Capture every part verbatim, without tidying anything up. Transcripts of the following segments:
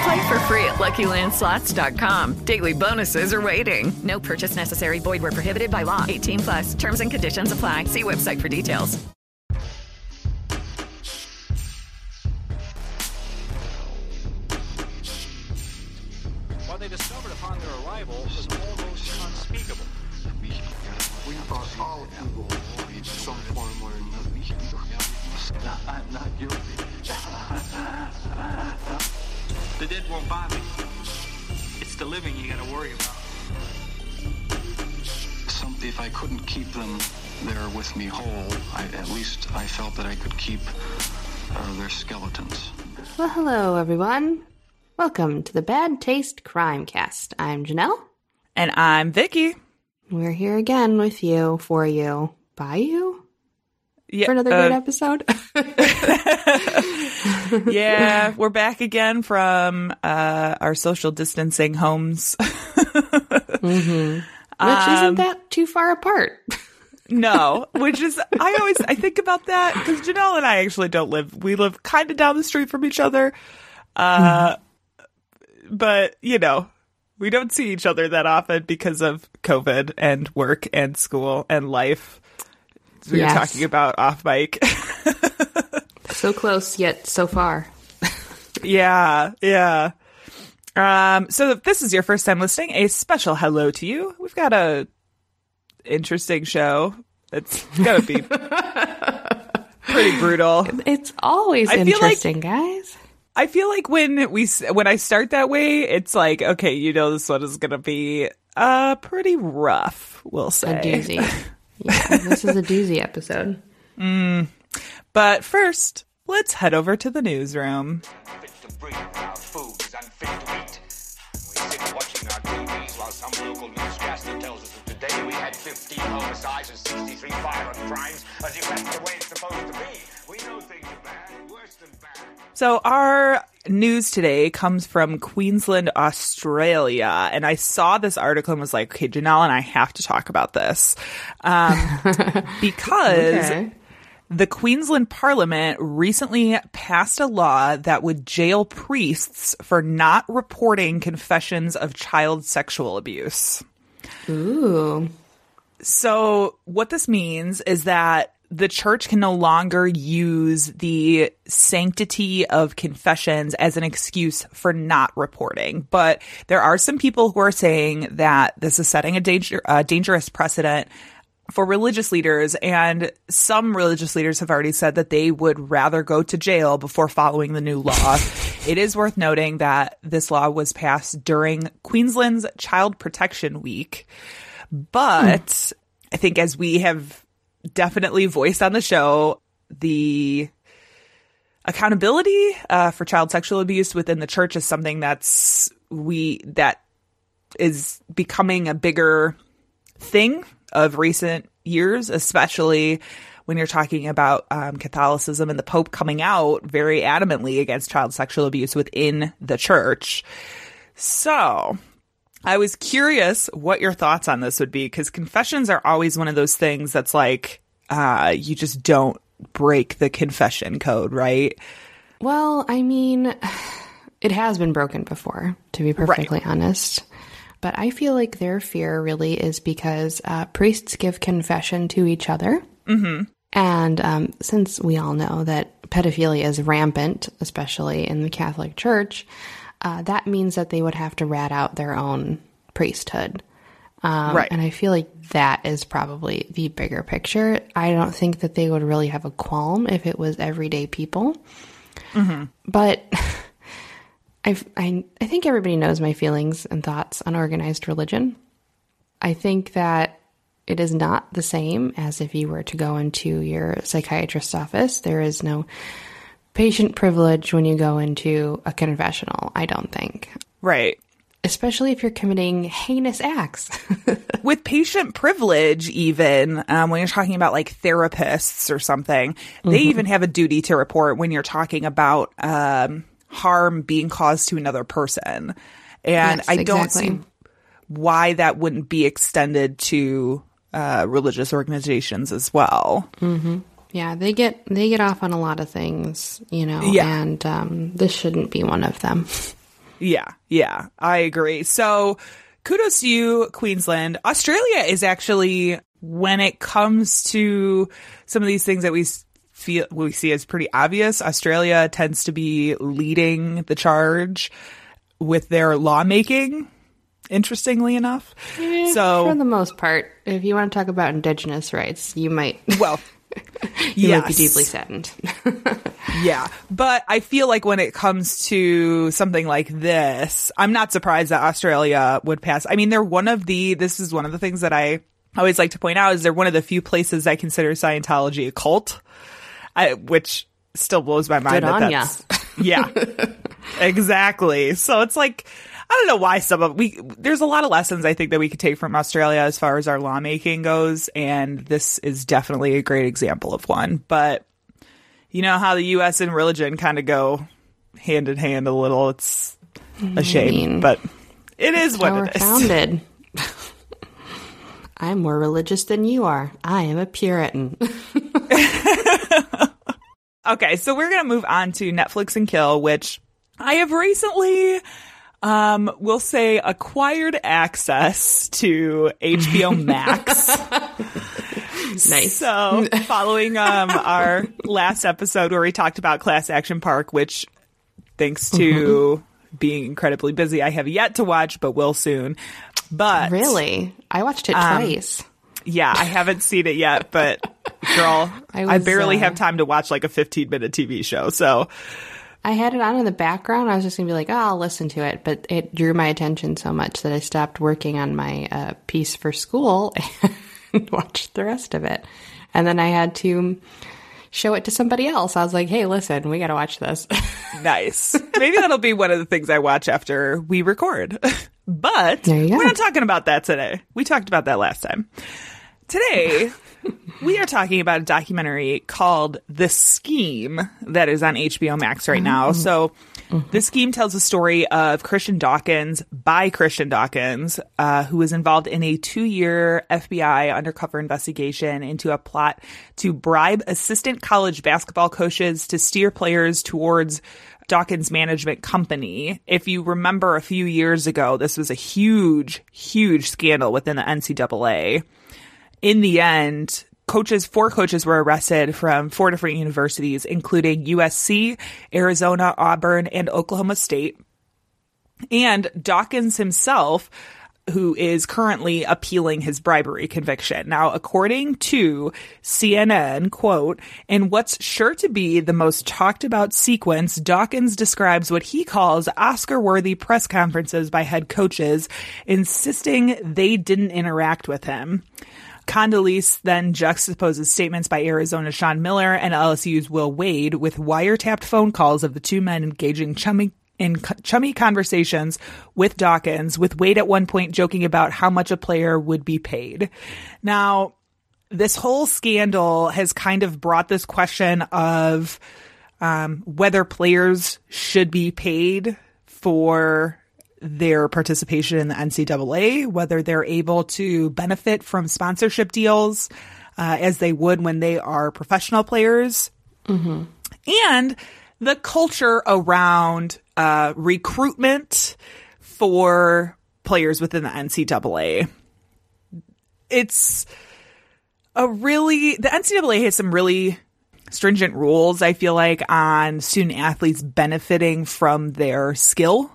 Play for free at Lucky Land Slots dot com. Daily bonuses are waiting. No purchase necessary. Void where prohibited by law. eighteen plus. Terms and conditions apply. See website for details. What they discovered upon their arrival was almost unspeakable. We thought all people in some form or another. I'm not guilty. The dead won't bother you. It's the living you gotta worry about. Some, if I couldn't keep them there with me whole, I, at least I felt that I could keep uh, their skeletons. Well, hello, everyone. Welcome to the Bad Taste Crime Cast. I'm Janelle. And I'm Vicky. We're here again with you, for you, by you. Yeah, for another uh, great episode. Yeah, we're back again from uh, our social distancing homes. Mm-hmm. Which um, isn't that too far apart. No, which is, I always, I think about that because Janelle and I actually don't live, we live kind of down the street from each other. Uh, mm-hmm. But, you know, we don't see each other that often because of COVID and work and school and life. We yes. were talking about off mic. So close yet so far. Yeah, yeah. Um, so if this is your first time listening, a special hello to you. We've got a interesting show. It's gonna be pretty brutal. It's always I interesting, like, guys. I feel like when we when I start that way, it's like, okay, you know, this one is gonna be uh pretty rough. We'll say a doozy. Yeah, this is a doozy episode. Mm. But first, let's head over to the newsroom. So our news today comes from Queensland, Australia. And I saw this article and was like, okay, Janelle and I have to talk about this. Um, because... Okay. The Queensland Parliament recently passed a law that would jail priests for not reporting confessions of child sexual abuse. Ooh. So what this means is that the church can no longer use the sanctity of confessions as an excuse for not reporting. But there are some people who are saying that this is setting a danger, uh, dangerous precedent for religious leaders, and some religious leaders have already said that they would rather go to jail before following the new law. It is worth noting that this law was passed during Queensland's Child Protection Week. But hmm. I think as we have definitely voiced on the show, the accountability uh, for child sexual abuse within the church is something that's we that is becoming a bigger thing of recent years, especially when you're talking about um, Catholicism and the Pope coming out very adamantly against child sexual abuse within the church. So I was curious what your thoughts on this would be, because confessions are always one of those things that's like, uh, you just don't break the confession code, right? Well, I mean, it has been broken before, to be perfectly right. honest. But I feel like their fear really is because uh, priests give confession to each other. Mm-hmm. And um, since we all know that pedophilia is rampant, especially in the Catholic Church, uh, that means that they would have to rat out their own priesthood. Um, right. And I feel like that is probably the bigger picture. I don't think that they would really have a qualm if it was everyday people. Mm-hmm. But I've, I I think everybody knows my feelings and thoughts on organized religion. I think that it is not the same as if you were to go into your psychiatrist's office. There is no patient privilege when you go into a confessional, I don't think. Right. Especially if you're committing heinous acts. With patient privilege, even, um, when you're talking about like therapists or something, mm-hmm. they even have a duty to report when you're talking about um, harm being caused to another person. And yes, I don't exactly. see why that wouldn't be extended to uh, religious organizations as well. Mm-hmm. Yeah, they get they get off on a lot of things, you know, yeah. and um, this shouldn't be one of them. Yeah, yeah, I agree. So kudos to you, Queensland. Australia is actually, when it comes to some of these things that we feel we see as pretty obvious, Australia tends to be leading the charge with their lawmaking, interestingly enough. Yeah, so for the most part, if you want to talk about Indigenous rights, you might well you yes. might be deeply saddened. Yeah. But I feel like when it comes to something like this, I'm not surprised that Australia would pass. I mean, they're one of the, this is one of the things that I always like to point out, is they're one of the few places I consider Scientology a cult, I, which still blows my mind. Good that on that's, yeah, exactly. So it's like, I don't know why some of we there's a lot of lessons I think that we could take from Australia as far as our lawmaking goes, and this is definitely a great example of one. But you know how the U S and religion kind of go hand in hand a little. It's a shame, I mean, but it is what it is. Founded. I'm more religious than you are. I am a Puritan. Okay, so we're gonna move on to Netflix and Kill, which I have recently. Um, we'll say acquired access to H B O Max. Nice. So following um our last episode where we talked about Class Action Park, which thanks to mm-hmm. being incredibly busy, I have yet to watch, but will soon. But really? I watched it um, twice. Yeah, I haven't seen it yet, but girl, I, was, I barely uh... have time to watch like a fifteen minute T V show. So I had it on in the background. I was just going to be like, oh, I'll listen to it. But it drew my attention so much that I stopped working on my uh, piece for school and watched the rest of it. And then I had to show it to somebody else. I was like, hey, listen, we got to watch this. Nice. Maybe that'll be one of the things I watch after we record. But we're not talking about that today. We talked about that last time. Today... we are talking about a documentary called The Scheme that is on H B O Max right now. So mm-hmm. The Scheme tells the story of Christian Dawkins by Christian Dawkins, uh, who was involved in a two-year F B I undercover investigation into a plot to bribe assistant college basketball coaches to steer players towards Dawkins' management company. If you remember a few years ago, this was a huge, huge scandal within the N C double A. In the end, coaches, four coaches were arrested from four different universities, including U S C, Arizona, Auburn, and Oklahoma State. And Dawkins himself, who is currently appealing his bribery conviction. Now, according to C N N, quote, in what's sure to be the most talked about sequence, Dawkins describes what he calls Oscar-worthy press conferences by head coaches, insisting they didn't interact with him. Condoleezza then juxtaposes statements by Arizona's Sean Miller and L S U's Will Wade with wiretapped phone calls of the two men engaging chummy, in chummy conversations with Dawkins, with Wade at one point joking about how much a player would be paid. Now, this whole scandal has kind of brought this question of um, whether players should be paid for their participation in the N C double A, whether they're able to benefit from sponsorship deals uh, as they would when they are professional players, mm-hmm. and the culture around uh, recruitment for players within the N C double A. It's a really, the N C double A has some really stringent rules, I feel like, on student athletes benefiting from their skill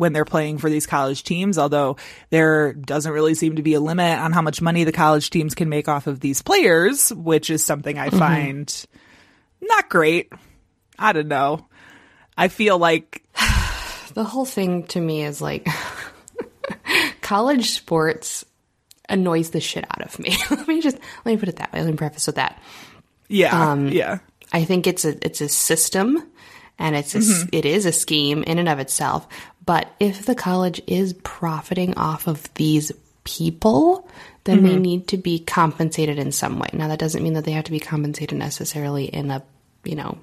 when they're playing for these college teams, although there doesn't really seem to be a limit on how much money the college teams can make off of these players, which is something I mm-hmm. find not great. I don't know. I feel like the whole thing to me is like college sports annoys the shit out of me. Let me just let me put it that way. Let me preface with that. Yeah. Um, yeah. I think it's a it's a system and it's a, mm-hmm. it is a scheme in and of itself. But if the college is profiting off of these people, then mm-hmm. they need to be compensated in some way. Now, that doesn't mean that they have to be compensated necessarily in a, you know,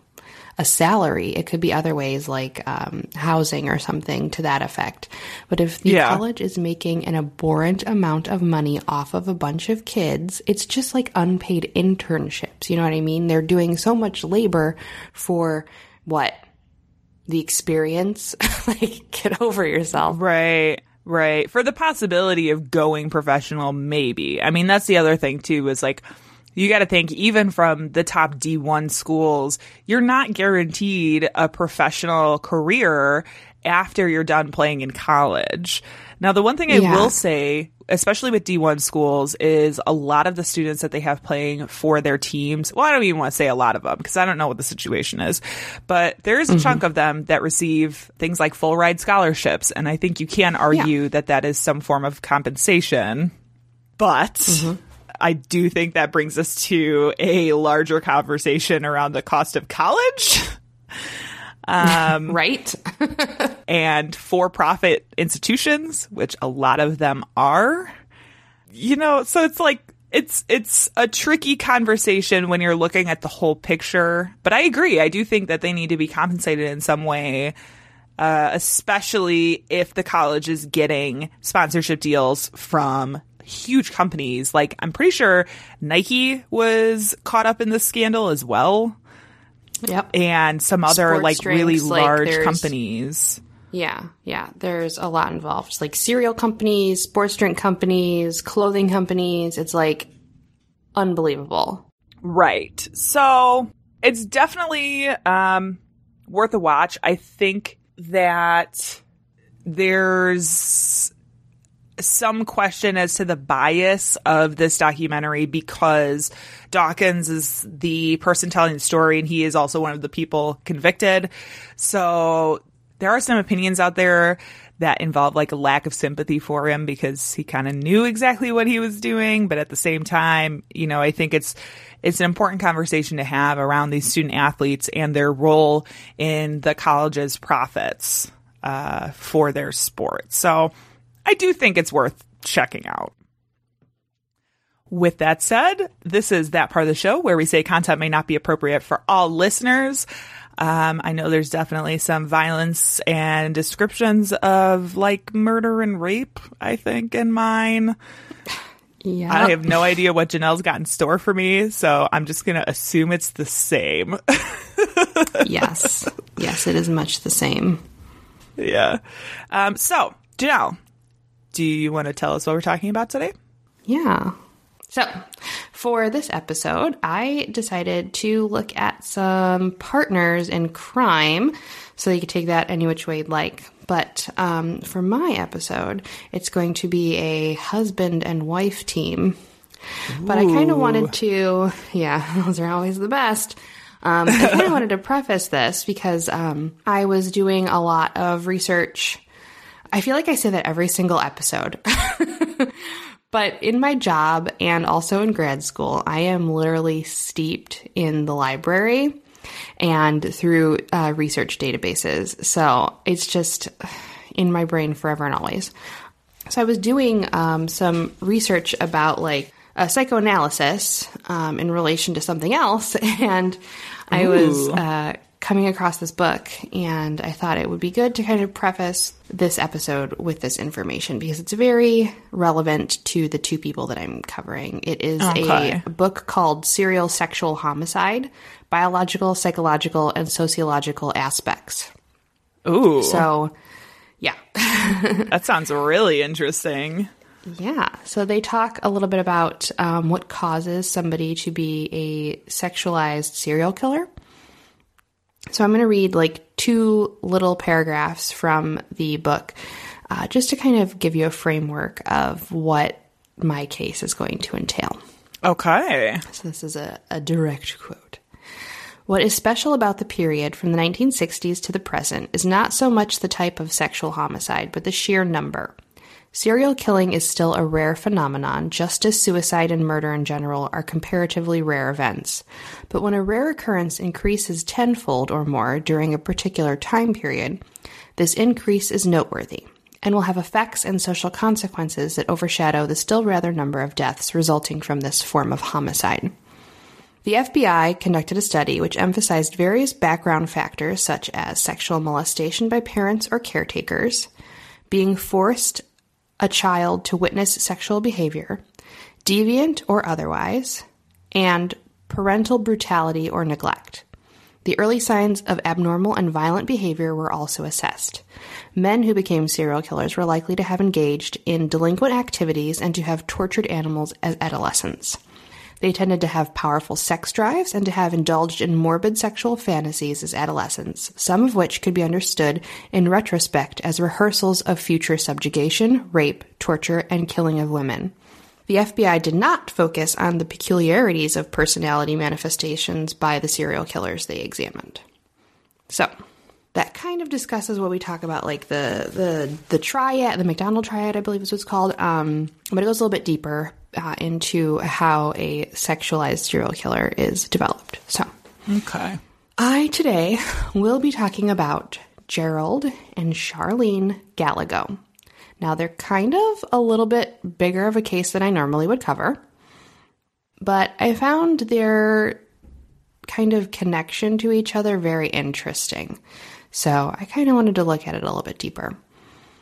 a salary. It could be other ways like um, housing or something to that effect. But if the yeah. college is making an abhorrent amount of money off of a bunch of kids, it's just like unpaid internships. You know what I mean? They're doing so much labor for what? The experience? Like, get over yourself. Right. Right. For the possibility of going professional, maybe. I mean, that's the other thing, too, is like, you got to think, even from the top D one schools, you're not guaranteed a professional career after you're done playing in college. Now, the one thing I yeah. will say, especially with D one schools, is a lot of the students that they have playing for their teams. Well, I don't even want to say a lot of them because I don't know what the situation is, but there is a mm-hmm. chunk of them that receive things like full ride scholarships. And I think you can argue yeah. that that is some form of compensation. But mm-hmm. I do think that brings us to a larger conversation around the cost of college. Um, right. And for-profit institutions, which a lot of them are, you know, so it's like, it's, it's a tricky conversation when you're looking at the whole picture. But I agree. I do think that they need to be compensated in some way, uh, especially if the college is getting sponsorship deals from huge companies. Like, I'm pretty sure Nike was caught up in this scandal as well. Yep. And some other sports like drinks, really large like companies. Yeah. Yeah. There's a lot involved. Like cereal companies, sports drink companies, clothing companies. It's like unbelievable. Right. So it's definitely um, worth a watch. I think that there's some question as to the bias of this documentary because Dawkins is the person telling the story and he is also one of the people convicted. So there are some opinions out there that involve like a lack of sympathy for him because he kind of knew exactly what he was doing. But at the same time, you know, I think it's it's an important conversation to have around these student athletes and their role in the college's profits uh, for their sport. So I do think it's worth checking out. With that said, this is that part of the show where we say content may not be appropriate for all listeners. Um, I know there's definitely some violence and descriptions of like murder and rape, I think, in mine. Yeah. I have no idea what Janelle's got in store for me, so I'm just going to assume it's the same. Yes. Yes, it is much the same. Yeah. Um, so, Janelle, do you want to tell us what we're talking about today? Yeah. So for this episode, I decided to look at some partners in crime. So you could take that any which way you'd like. But um, for my episode, it's going to be a husband and wife team. Ooh. But I kind of wanted to, yeah, those are always the best. Um, I kind of wanted to preface this because um, I was doing a lot of research. I feel like I say that every single episode, but in my job and also in grad school, I am literally steeped in the library and through uh, research databases. So it's just in my brain forever and always. So I was doing um, some research about like a psychoanalysis um, in relation to something else. And I Ooh. was uh coming across this book, and I thought it would be good to kind of preface this episode with this information because it's very relevant to the two people that I'm covering. It is okay. a book called Serial Sexual Homicide, Biological, Psychological, and Sociological Aspects. Ooh. So, yeah. That sounds really interesting. Yeah. So they talk a little bit about um, what causes somebody to be a sexualized serial killer. So I'm going to read like two little paragraphs from the book uh, just to kind of give you a framework of what my case is going to entail. Okay. So this is a, a direct quote. What is special about the period from the nineteen sixties to the present is not so much the type of sexual homicide, but the sheer number. Serial killing is still a rare phenomenon, just as suicide and murder in general are comparatively rare events. But when a rare occurrence increases tenfold or more during a particular time period, this increase is noteworthy and will have effects and social consequences that overshadow the still rather number of deaths resulting from this form of homicide. The F B I conducted a study which emphasized various background factors such as sexual molestation by parents or caretakers, being forced a child to witness sexual behavior, deviant or otherwise, and parental brutality or neglect. The early signs of abnormal and violent behavior were also assessed. Men who became serial killers were likely to have engaged in delinquent activities and to have tortured animals as adolescents. They tended to have powerful sex drives and to have indulged in morbid sexual fantasies as adolescents, some of which could be understood in retrospect as rehearsals of future subjugation, rape, torture, and killing of women. The F B I did not focus on the peculiarities of personality manifestations by the serial killers they examined. So that kind of discusses what we talk about, like the the the triad, the McDonald triad, I believe is what's called. Um, but it goes a little bit deeper Uh, into how a sexualized serial killer is developed. So, okay, I today will be talking about Gerald and Charlene Gallego. Now, they're kind of a little bit bigger of a case than I normally would cover, but I found their kind of connection to each other very interesting. So I kind of wanted to look at it a little bit deeper.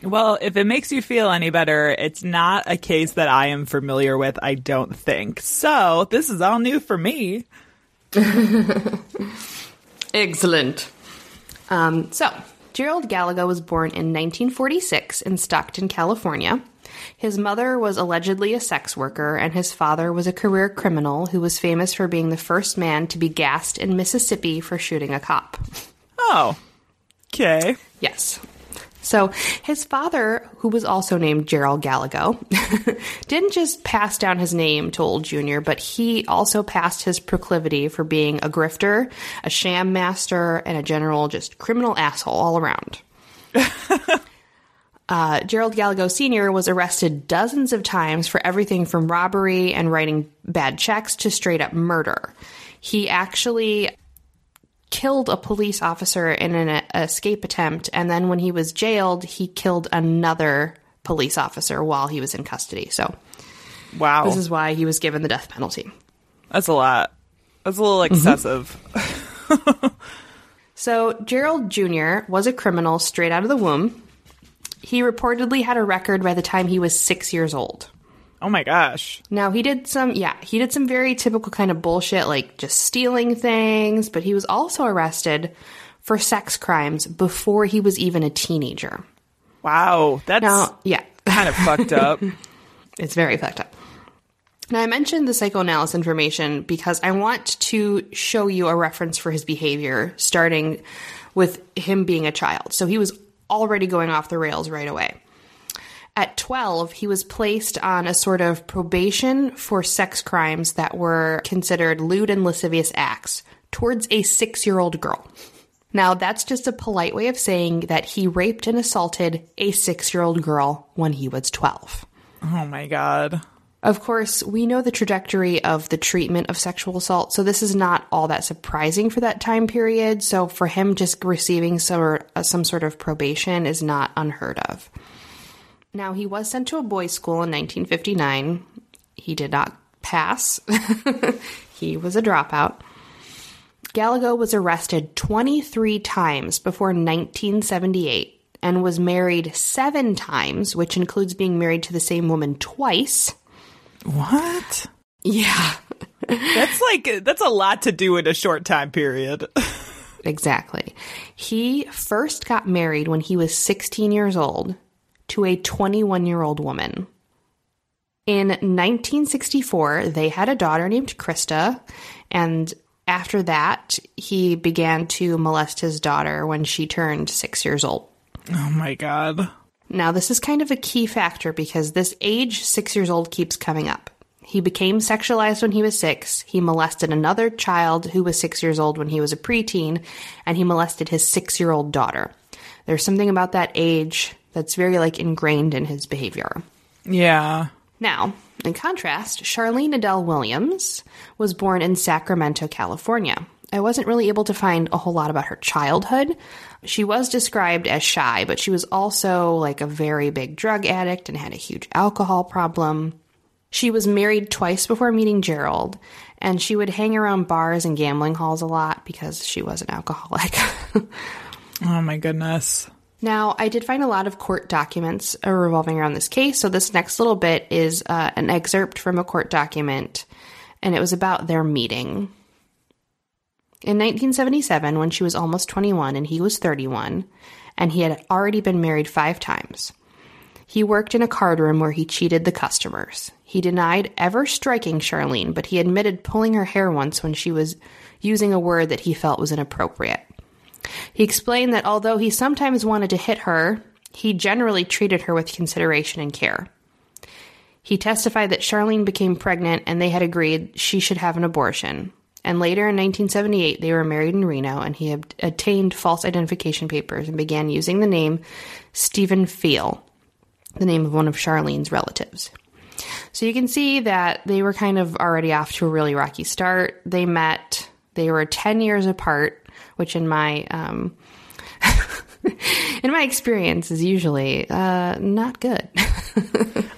Well, if it makes you feel any better, it's not a case that I am familiar with, I don't think. So this is all new for me. Excellent. Um, so Gerald Gallego was born in nineteen forty-six in Stockton, California. His mother was allegedly a sex worker, and his father was a career criminal who was famous for being the first man to be gassed in Mississippi for shooting a cop. Oh, okay. Yes. So his father, who was also named Gerald Gallego, didn't just pass down his name to old Junior, but he also passed his proclivity for being a grifter, a sham master, and a general just criminal asshole all around. uh, Gerald Gallego Senior was arrested dozens of times for everything from robbery and writing bad checks to straight up murder. He actually killed a police officer in an escape attempt, and then when he was jailed, he killed another police officer while he was in custody. So, wow. This is why he was given the death penalty. That's a lot. That's a little excessive. Mm-hmm. So, Gerald Junior was a criminal straight out of the womb. He reportedly had a record by the time he was six years old. Oh my gosh. Now, he did some, yeah, he did some very typical kind of bullshit, like just stealing things, but he was also arrested for sex crimes before he was even a teenager. Wow. That's now, yeah. kind of fucked up. It's very fucked up. Now, I mentioned the psychoanalysis information because I want to show you a reference for his behavior, starting with him being a child. So he was already going off the rails right away. At twelve, he was placed on a sort of probation for sex crimes that were considered lewd and lascivious acts towards a six-year-old girl. Now, that's just a polite way of saying that he raped and assaulted a six-year-old girl when he was twelve. Oh, my God. Of course, we know the trajectory of the treatment of sexual assault, so this is not all that surprising for that time period. So for him, just receiving some, uh, some sort of probation is not unheard of. Now, he was sent to a boys' school in nineteen fifty-nine. He did not pass. He was a dropout. Gallego was arrested twenty-three times before nineteen seventy-eight and was married seven times, which includes being married to the same woman twice. What? Yeah. That's like, that's a lot to do in a short time period. Exactly. He first got married when he was sixteen years old to a twenty-one-year-old woman. In nineteen sixty-four, they had a daughter named Krista, and After that, he began to molest his daughter when she turned six years old. Oh, my God. Now, this is kind of a key factor because this age six years old keeps coming up. He became sexualized when he was six. He molested another child who was six years old when he was a preteen, and he molested his six-year-old daughter. There's something about that age that's very, like, ingrained in his behavior. Yeah. Now, in contrast, Charlene Adele Williams was born in Sacramento, California. I wasn't really able to find a whole lot about her childhood. She was described as shy, but she was also, like, a very big drug addict and had a huge alcohol problem. She was married twice before meeting Gerald, and she would hang around bars and gambling halls a lot because she was an alcoholic. Oh, my goodness. Now, I did find a lot of court documents revolving around this case, so this next little bit is uh, an excerpt from a court document, and it was about their meeting. In nineteen seventy-seven, when she was almost twenty-one and he was thirty-one, and he had already been married five times, he worked in a card room where he cheated the customers. He denied ever striking Charlene, but he admitted pulling her hair once when she was using a word that he felt was inappropriate. He explained that although he sometimes wanted to hit her, he generally treated her with consideration and care. He testified that Charlene became pregnant and they had agreed she should have an abortion. And later in nineteen seventy-eight, they were married in Reno, and he ob- obtained false identification papers and began using the name Stephen Feel, the name of one of Charlene's relatives. So you can see that they were kind of already off to a really rocky start. They met, they were ten years apart, which in my, um, in my experience is usually, uh, not good.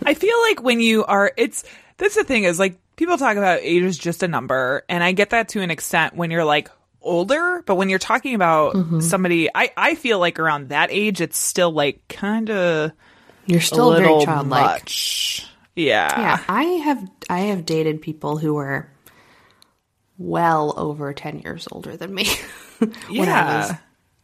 I feel like when you are, it's, that's the thing is like people talk about age is just a number. And I get that to an extent when you're like older, but when you're talking about mm-hmm. somebody, I, I feel like around that age, it's still like kind of, you're still a very childlike. Much. Yeah. Yeah. I have I have dated people who were well over ten years older than me when yeah. I was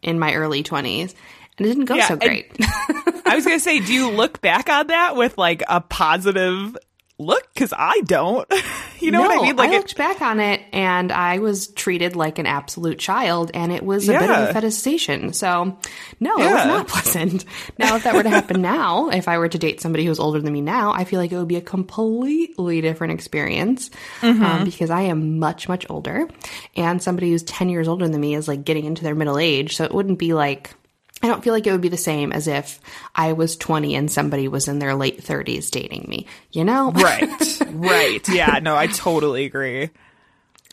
in my early twenties. And it didn't go yeah, so great. I was going to say, do you look back on that with like a positive look? Because I don't. You know no, what I mean? Like I looked it, back on it and I was treated like an absolute child and it was a yeah. bit of a fetishization. So no, yeah. it was not pleasant. Now, if that were to happen now, if I were to date somebody who's older than me now, I feel like it would be a completely different experience mm-hmm. um, because I am much, much older and somebody who's ten years older than me is like getting into their middle age. So it wouldn't be like, I don't feel like it would be the same as if I was twenty and somebody was in their late thirties dating me, you know? Right. Right. Yeah. No, I totally agree.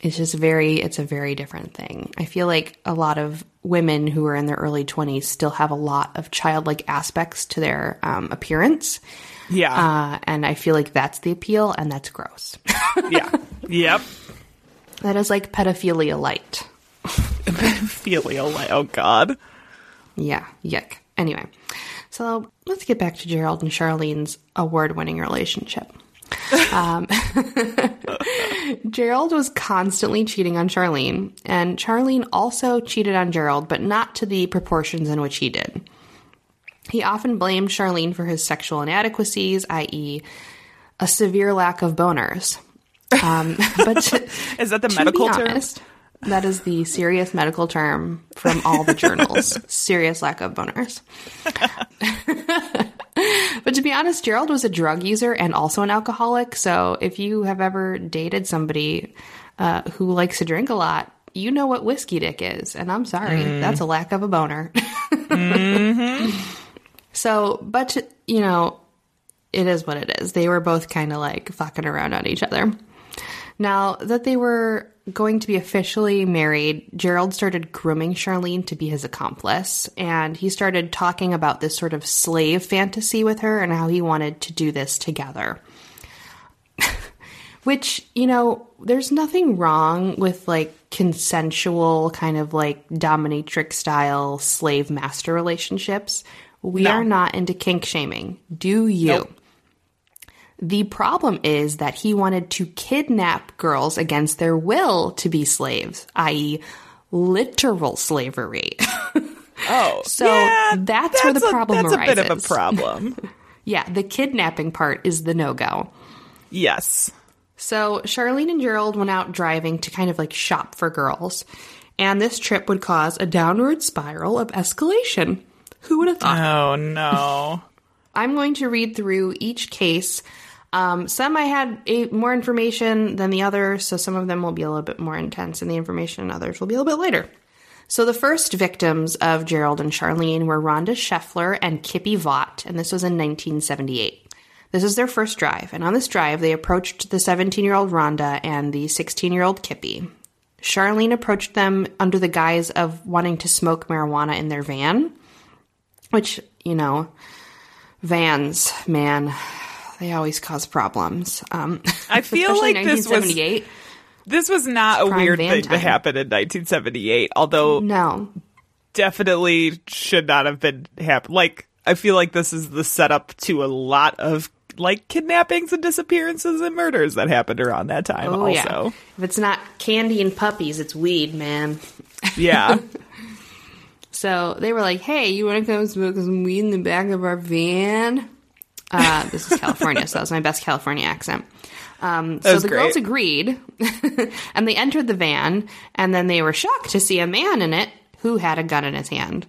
It's just very, it's a very different thing. I feel like a lot of women who are in their early twenties still have a lot of childlike aspects to their um, appearance. Yeah. Uh, and I feel like that's the appeal and that's gross. Yeah. Yep. That is like pedophilia light. Pedophilia light. Oh, God. Yeah, yuck. Anyway, so let's get back to Gerald and Charlene's award-winning relationship. um, Gerald was constantly cheating on Charlene, and Charlene also cheated on Gerald, but not to the proportions in which he did. He often blamed Charlene for his sexual inadequacies, that is a severe lack of boners. Um, but to, Is that the to medical be term? Honest, that is the serious medical term from all the journals. Serious lack of boners. But to be honest, Gerald was a drug user and also an alcoholic. So if you have ever dated somebody uh, who likes to drink a lot, you know what whiskey dick is. And I'm sorry, mm. that's a lack of a boner. mm-hmm. So, but, you know, it is what it is. They were both kind of like fucking around on each other. Now that they were going to be officially married, Gerald started grooming Charlene to be his accomplice, and he started talking about this sort of slave fantasy with her and how he wanted to do this together. Which, you know, there's nothing wrong with, like, consensual kind of, like, dominatrix-style slave-master relationships. We no. are not into kink-shaming. Do you? Nope. The problem is that he wanted to kidnap girls against their will to be slaves, that is literal slavery. Oh, so yeah, that's, that's where the a, problem that's arises. That's a bit of a problem. Yeah, the kidnapping part is the no-go. Yes. So Charlene and Gerald went out driving to kind of like shop for girls. And this trip would cause a downward spiral of escalation. Who would have thought? Oh, no. I'm going to read through each case. Um, some I had a, more information than the others, so some of them will be a little bit more intense in the information, and others will be a little bit lighter. So the first victims of Gerald and Charlene were Rhonda Scheffler and Kippy Vaught, and this was in nineteen seventy-eight. This is their first drive, and on this drive, they approached the seventeen-year-old Rhonda and the sixteen-year-old Kippy. Charlene approached them under the guise of wanting to smoke marijuana in their van, which, you know, vans, man, they always cause problems. Um, I feel like this was this was not a weird thing to happen in nineteen seventy-eight, although no, definitely should not have been happening. Like, I feel like this is the setup to a lot of like kidnappings and disappearances and murders that happened around that time. Oh, also, yeah. If it's not candy and puppies, it's weed, man. Yeah. So they were like, "Hey, you want to come smoke some weed in the back of our van?" Uh, this is California, so that was my best California accent. Um, so the great. Girls agreed, and they entered the van, and then they were shocked to see a man in it who had a gun in his hand.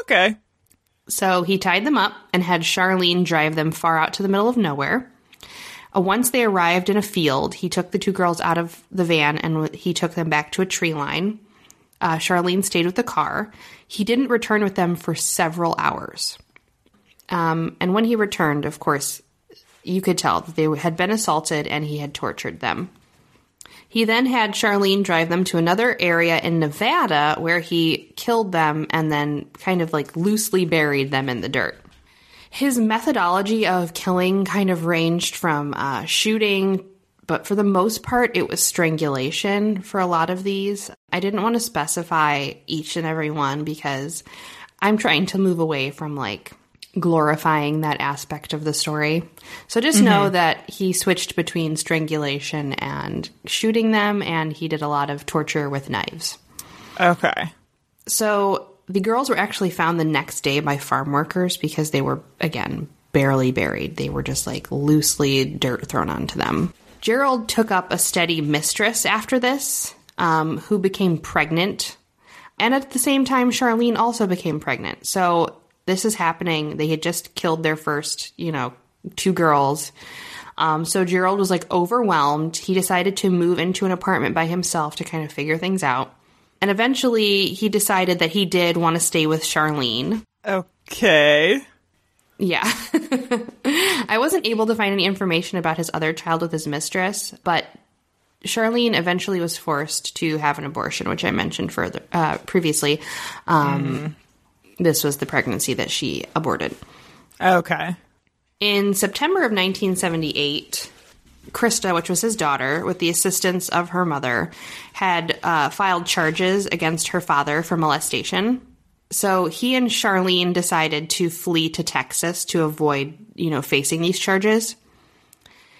Okay. So he tied them up and had Charlene drive them far out to the middle of nowhere. Uh, once they arrived in a field, he took the two girls out of the van and w- he took them back to a tree line. Uh, Charlene stayed with the car. He didn't return with them for several hours. Um, and when he returned, of course, you could tell that they had been assaulted and he had tortured them. He then had Charlene drive them to another area in Nevada where he killed them and then kind of like loosely buried them in the dirt. His methodology of killing kind of ranged from uh, shooting, but for the most part, it was strangulation for a lot of these. I didn't want to specify each and every one because I'm trying to move away from like glorifying that aspect of the story. So just mm-hmm. know that he switched between strangulation and shooting them, and he did a lot of torture with knives. Okay. So the girls were actually found the next day by farm workers because they were, again, barely buried. They were just like loosely dirt thrown onto them. Gerald took up a steady mistress after this, um, who became pregnant. And at the same time, Charlene also became pregnant. So this is happening. They had just killed their first, you know, two girls. Um, so Gerald was like overwhelmed. He decided to move into an apartment by himself to kind of figure things out. And eventually he decided that he did want to stay with Charlene. Okay. Yeah. I wasn't able to find any information about his other child with his mistress, but Charlene eventually was forced to have an abortion, which I mentioned further uh, previously. Um mm. This was the pregnancy that she aborted. Okay. In September of nineteen seventy-eight, Krista, which was his daughter, with the assistance of her mother, had uh, filed charges against her father for molestation. So he and Charlene decided to flee to Texas to avoid, you know, facing these charges.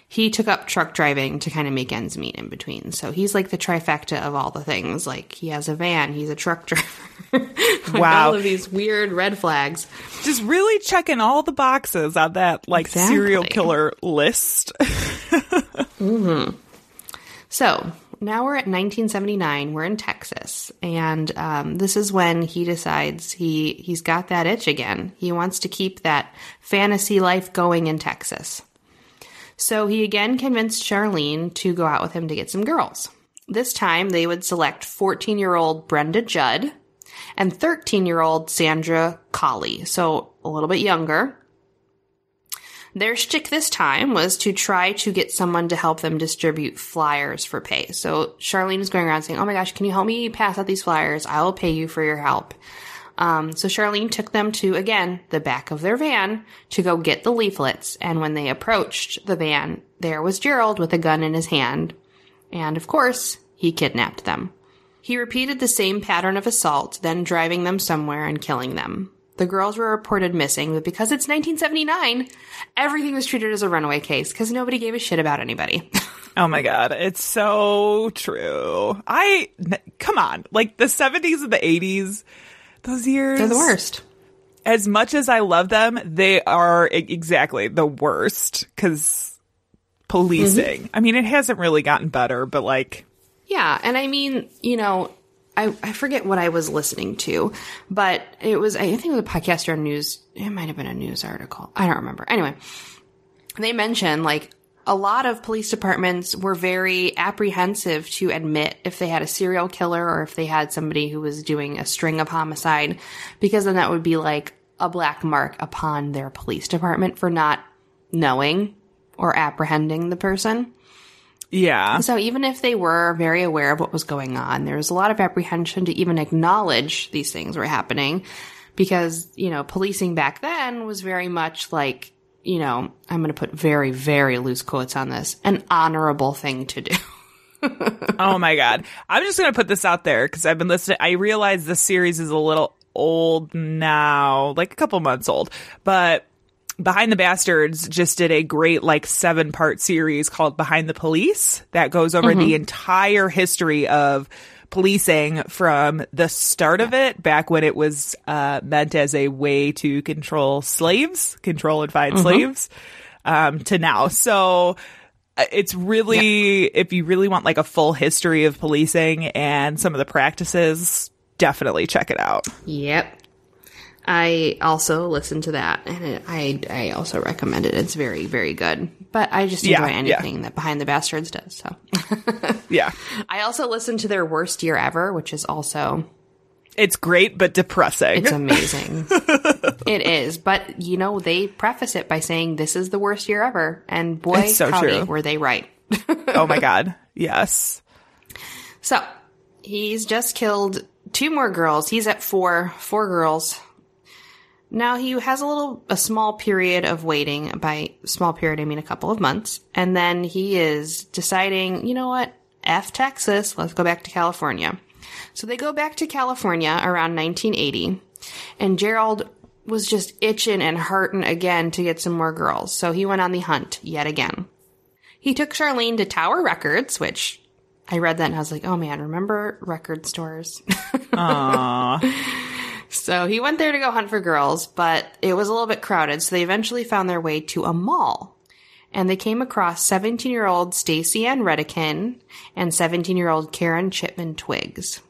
He took up truck driving to kind of make ends meet in between. So he's like the trifecta of all the things. Like, he has a van, he's a truck driver. Like, wow. All of these weird red flags. Just really checking all the boxes on that, like, exactly. Serial killer list. Mm-hmm. So now we're at nineteen seventy-nine. We're in Texas. And um, this is when he decides he, he's got that itch again. He wants to keep that fantasy life going in Texas. So he again convinced Charlene to go out with him to get some girls. This time, they would select fourteen-year-old Brenda Judd and thirteen-year-old Sandra Colley, so a little bit younger. Their shtick this time was to try to get someone to help them distribute flyers for pay. So Charlene is going around saying, "Oh my gosh, can you help me pass out these flyers? I will pay you for your help." Um, so Charlene took them to, again, the back of their van to go get the leaflets. And when they approached the van, there was Gerald with a gun in his hand. And, of course, he kidnapped them. He repeated the same pattern of assault, then driving them somewhere and killing them. The girls were reported missing, but because it's nineteen seventy-nine, everything was treated as a runaway case because nobody gave a shit about anybody. Oh my God, it's so true. I, come on, like the seventies and the eighties... Those years. They're the worst. As much as I love them, they are exactly the worst because policing. Mm-hmm. I mean, it hasn't really gotten better, but like. Yeah. And I mean, you know, I, I forget what I was listening to, but it was, I think it was a podcast or a news. It might have been a news article. I don't remember. Anyway, they mentioned like a lot of police departments were very apprehensive to admit if they had a serial killer or if they had somebody who was doing a string of homicide, because then that would be like a black mark upon their police department for not knowing or apprehending the person. Yeah. So even if they were very aware of what was going on, there was a lot of apprehension to even acknowledge these things were happening because, you know, policing back then was very much like, you know, I'm going to put very, very loose quotes on this, an honorable thing to do. Oh, my God. I'm just going to put this out there because I've been listening. I realize this series is a little old now, like a couple months old, but Behind the Bastards just did a great like seven part series called Behind the Police that goes over mm-hmm. the entire history of policing from the start yeah. of it, back when it was uh, meant as a way to control slaves, control and find mm-hmm. slaves, um, to now. So it's really, yeah. if you really want like a full history of policing and some of the practices, definitely check it out. Yep. I also listened to that, and it, I I also recommend it. It's very, very good. But I just enjoy yeah, anything yeah. that Behind the Bastards does. So yeah. I also listened to their Worst Year Ever, which is also... It's great, but depressing. It's amazing. It is. But, you know, they preface it by saying, this is the worst year ever. And boy, it's so howdy, true. Were they right. Oh, my God. Yes. So, he's just killed two more girls. He's at four. Four girls. Now, he has a little, a small period of waiting. By small period, I mean a couple of months. And then he is deciding, you know what? F Texas. Let's go back to California. So they go back to California around nineteen eighty. And Gerald was just itching and hurting again to get some more girls. So he went on the hunt yet again. He took Charlene to Tower Records, which I read that and I was like, oh man, remember record stores? Aww. So he went there to go hunt for girls, but it was a little bit crowded, so they eventually found their way to a mall. And they came across seventeen-year-old Stacey Ann Redican and seventeen-year-old Karen Chipman Twiggs.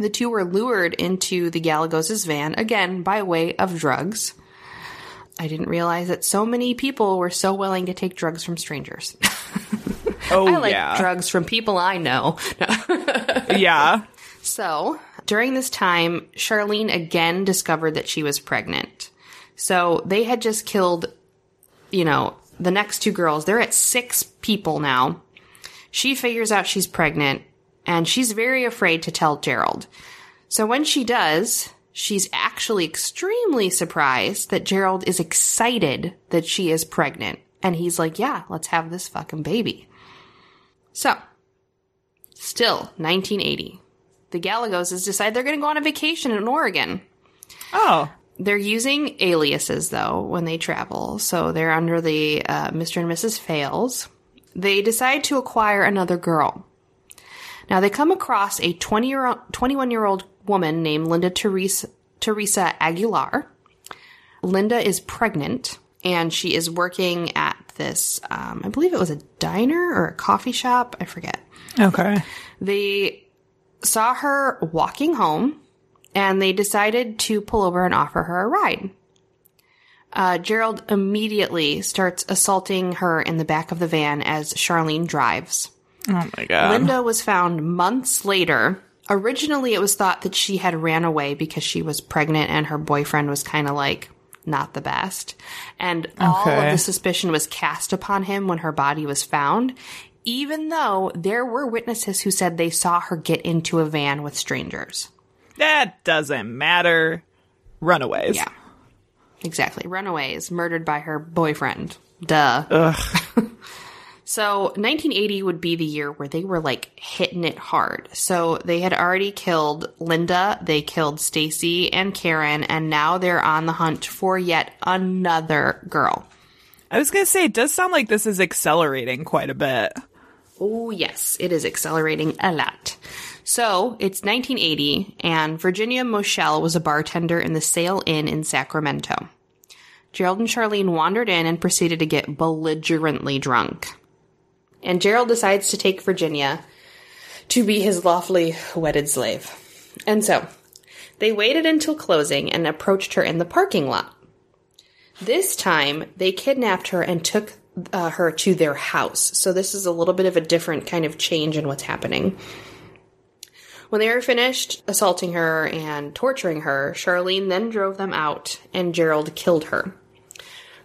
The two were lured into the Gallegos' van, again, by way of drugs. I didn't realize that so many people were so willing to take drugs from strangers. Oh, I like yeah. drugs from people I know. Yeah. So... During this time, Charlene again discovered that she was pregnant. So they had just killed, you know, the next two girls. They're at six people now. She figures out she's pregnant, and she's very afraid to tell Gerald. So when she does, she's actually extremely surprised that Gerald is excited that she is pregnant. And he's like, yeah, let's have this fucking baby. So, still, nineteen eighty. The Gallegos decide they're going to go on a vacation in Oregon. Oh. They're using aliases, though, when they travel. So they're under the uh, Mister and Missus Fales. They decide to acquire another girl. Now, they come across a twenty-year-old, twenty-one-year-old woman named Linda Teresa, Teresa Aguilar. Linda is pregnant, and she is working at this, um, I believe it was a diner or a coffee shop. I forget. Okay. They... saw her walking home, and they decided to pull over and offer her a ride. Uh, Gerald immediately starts assaulting her in the back of the van as Charlene drives. Oh, my God. Linda was found months later. Originally, it was thought that she had ran away because she was pregnant and her boyfriend was kind of like not the best. And okay. all of the suspicion was cast upon him when her body was found, even though there were witnesses who said they saw her get into a van with strangers. That doesn't matter. Runaways. Yeah. Exactly. Runaways. Murdered by her boyfriend. Duh. Ugh. So nineteen eighty would be the year where they were, like, hitting it hard. So they had already killed Linda. They killed Stacy and Karen. And now they're on the hunt for yet another girl. I was going to say, it does sound like this is accelerating quite a bit. Oh, yes. It is accelerating a lot. So, it's nineteen eighty, and Virginia Moschel was a bartender in the Sail Inn in Sacramento. Gerald and Charlene wandered in and proceeded to get belligerently drunk. And Gerald decides to take Virginia to be his lawfully wedded slave. And so, they waited until closing and approached her in the parking lot. This time, they kidnapped her and took uh, her to their house. So this is a little bit of a different kind of change in what's happening. When they were finished assaulting her and torturing her, Charlene then drove them out, and Gerald killed her.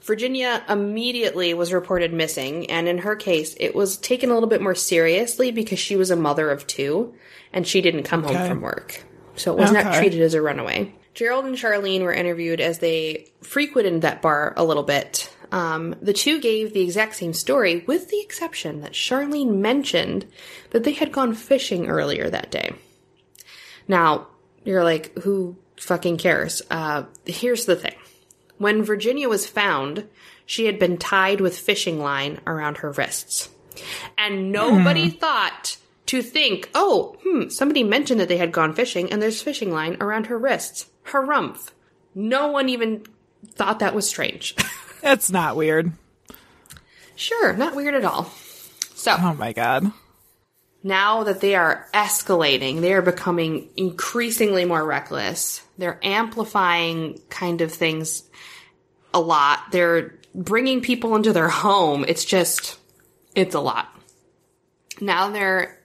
Virginia immediately was reported missing, and in her case, it was taken a little bit more seriously because she was a mother of two, and she didn't come okay. home from work. So it was okay. not treated as a runaway. Gerald and Charlene were interviewed as they frequented that bar a little bit. Um, the two gave the exact same story, with the exception that Charlene mentioned that they had gone fishing earlier that day. Now, you're like, who fucking cares? Uh, here's the thing. When Virginia was found, she had been tied with fishing line around her wrists. And nobody mm. thought to think, oh, hmm, somebody mentioned that they had gone fishing, and there's fishing line around her wrists. Harumph. No one even thought that was strange. That's not weird. Sure, not weird at all. So, oh my God. Now that they are escalating, they are becoming increasingly more reckless. They're amplifying kind of things a lot. They're bringing people into their home. It's just, it's a lot. Now they're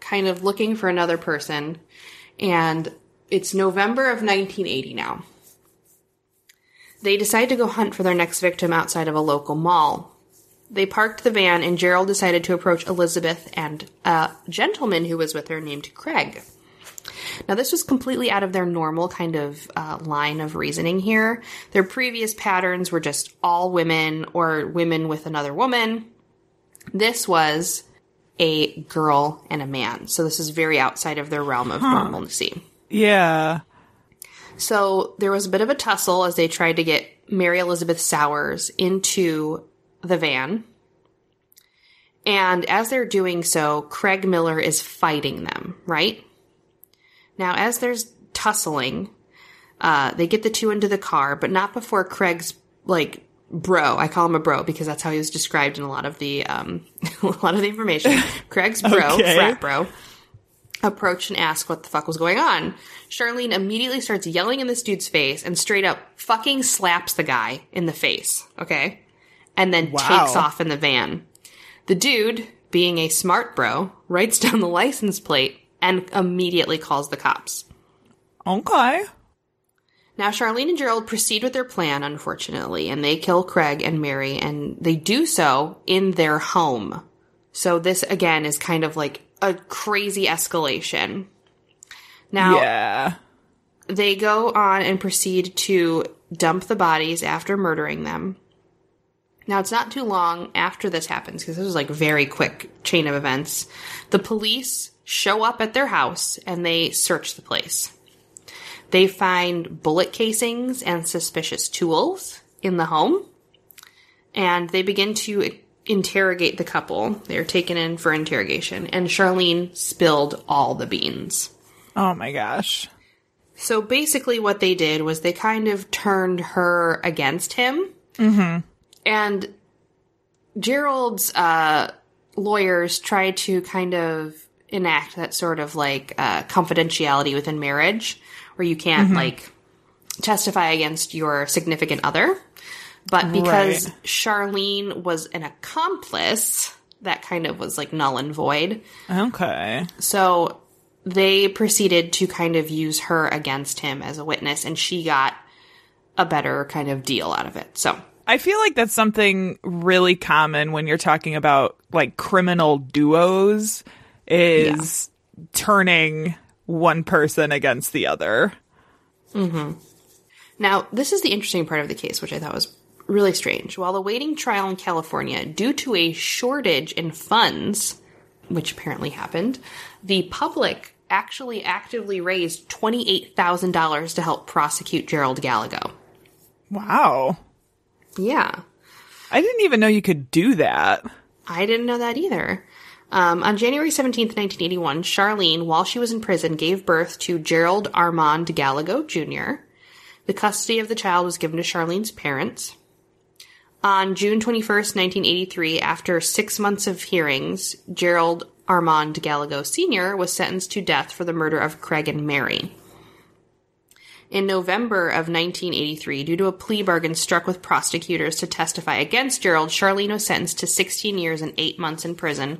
kind of looking for another person. And it's November of nineteen eighty now. They decide to go hunt for their next victim outside of a local mall. They parked the van, and Gerald decided to approach Elizabeth and a gentleman who was with her named Craig. Now, this was completely out of their normal kind of uh, line of reasoning here. Their previous patterns were just all women or women with another woman. This was a girl and a man. So this is very outside of their realm of huh. normalcy. Yeah. So there was a bit of a tussle as they tried to get Mary Elizabeth Sowers into the van, and as they're doing so, Craig Miller is fighting them, right? Now, as there's tussling, uh, they get the two into the car, but not before Craig's, like, bro, I call him a bro because that's how he was described in a lot of the, um, a lot of the information. Craig's bro, okay. frat bro, approached and asked what the fuck was going on. Charlene immediately starts yelling in this dude's face and straight up fucking slaps the guy in the face, okay? And then wow. takes off in the van. The dude, being a smart bro, writes down the license plate and immediately calls the cops. Okay. Now, Charlene and Gerald proceed with their plan, unfortunately, and they kill Craig and Mary, and they do so in their home. So this, again, is kind of like a crazy escalation. Now, yeah. they go on and proceed to dump the bodies after murdering them. Now, it's not too long after this happens, because this was like very quick chain of events. The police show up at their house, and they search the place. They find bullet casings and suspicious tools in the home, and they begin to interrogate the couple. They are taken in for interrogation, and Charlene spilled all the beans. Oh, my gosh. So, basically what they did was they kind of turned her against him. Mm-hmm. And Gerald's uh, lawyers try to kind of enact that sort of, like, uh, confidentiality within marriage, where you can't, mm-hmm. like, testify against your significant other. But because right. Charlene was an accomplice, that kind of was, like, null and void. Okay. So they proceeded to kind of use her against him as a witness, and she got a better kind of deal out of it, so... I feel like that's something really common when you're talking about, like, criminal duos is yeah. turning one person against the other. Mm-hmm. Now, this is the interesting part of the case, which I thought was really strange. While awaiting trial in California, due to a shortage in funds, which apparently happened, the public actually actively raised twenty-eight thousand dollars to help prosecute Gerald Gallego. Wow. Yeah. I didn't even know you could do that. I didn't know that either. Um, on January seventeenth, nineteen eighty-one, Charlene, while she was in prison, gave birth to Gerald Armand Gallego Junior The custody of the child was given to Charlene's parents. On June twenty-first, nineteen eighty-three, after six months of hearings, Gerald Armand Gallego Senior was sentenced to death for the murder of Craig and Mary. In November of nineteen eighty-three, due to a plea bargain struck with prosecutors to testify against Gerald, Charlene was sentenced to sixteen years and eight months in prison,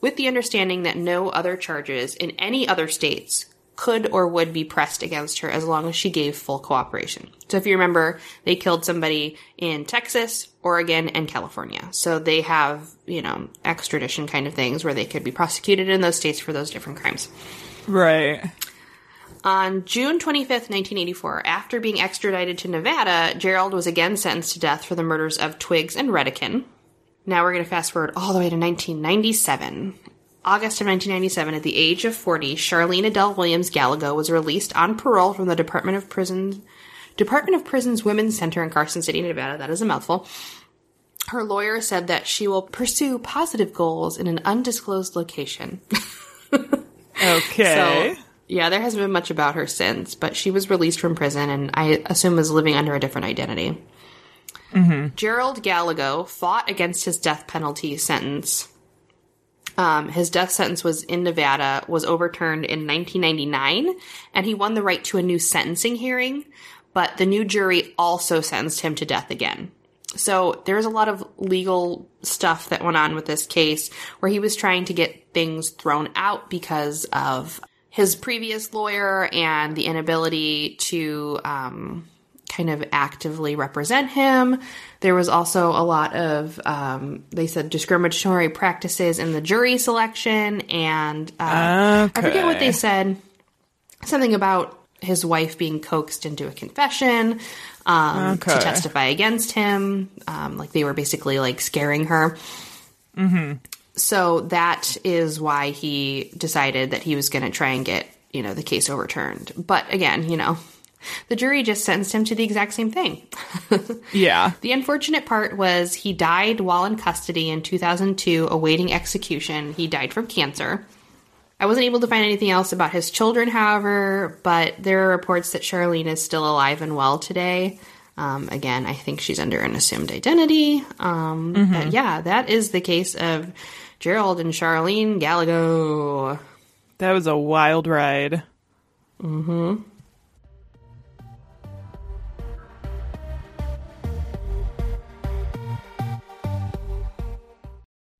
with the understanding that no other charges in any other states could or would be pressed against her as long as she gave full cooperation. So if you remember, they killed somebody in Texas, Oregon, and California. So they have, you know, extradition kind of things where they could be prosecuted in those states for those different crimes. Right. On June twenty-fifth, nineteen eighty-four, after being extradited to Nevada, Gerald was again sentenced to death for the murders of Twiggs and Redican. Now we're going to fast forward all the way to nineteen ninety-seven. August of nineteen ninety-seven, at the age of forty, Charlene Adele Williams Gallego was released on parole from the Department of Prisons, Department of Prisons Women's Center in Carson City, Nevada. That is a mouthful. Her lawyer said that she will pursue positive goals in an undisclosed location. Okay. So, yeah, there hasn't been much about her since, but she was released from prison and I assume was living under a different identity. Mm-hmm. Gerald Gallego fought against his death penalty sentence. Um, his death sentence was in Nevada, was overturned in nineteen ninety-nine, and he won the right to a new sentencing hearing, but the new jury also sentenced him to death again. So there's a lot of legal stuff that went on with this case where he was trying to get things thrown out because of his previous lawyer and the inability to um, kind of actively represent him. There was also a lot of, um, they said, discriminatory practices in the jury selection. And uh, okay. I forget what they said. Something about his wife being coaxed into a confession um, okay. to testify against him. Um, like they were basically like scaring her. Mm-hmm. So that is why he decided that he was going to try and get, you know, the case overturned. But again, you know, the jury just sentenced him to the exact same thing. Yeah. The unfortunate part was he died while in custody in two thousand two, awaiting execution. He died from cancer. I wasn't able to find anything else about his children, however, but there are reports that Charlene is still alive and well today. Um, again, I think she's under an assumed identity. Um, mm-hmm. But yeah, that is the case of Gerald and Charlene Gallego. That was a wild ride. Mm-hmm.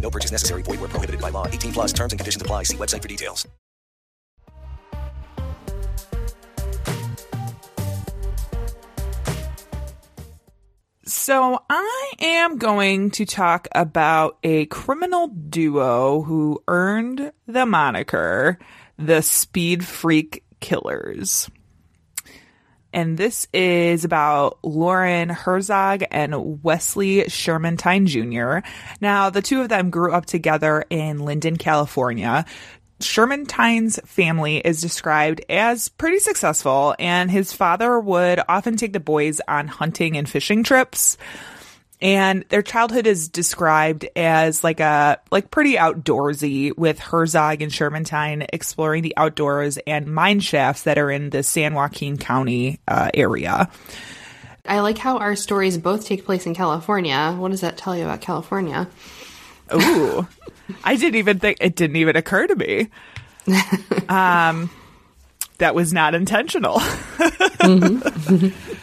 No purchase necessary. Void where prohibited by law. eighteen plus terms and conditions apply. See website for details. So I am going to talk about a criminal duo who earned the moniker the Speed Freak Killers. And this is about Lauren Herzog and Wesley Shermantine Junior Now, the two of them grew up together in Linden, California. Shermantine's family is described as pretty successful, and his father would often take the boys on hunting and fishing trips. And their childhood is described as like a like pretty outdoorsy, with Herzog and Shermantine exploring the outdoors and mine shafts that are in the San Joaquin County uh, area. I like how our stories both take place in California. What does that tell you about California? Ooh, I didn't even think it didn't even occur to me. Um, that was not intentional. Mm-hmm.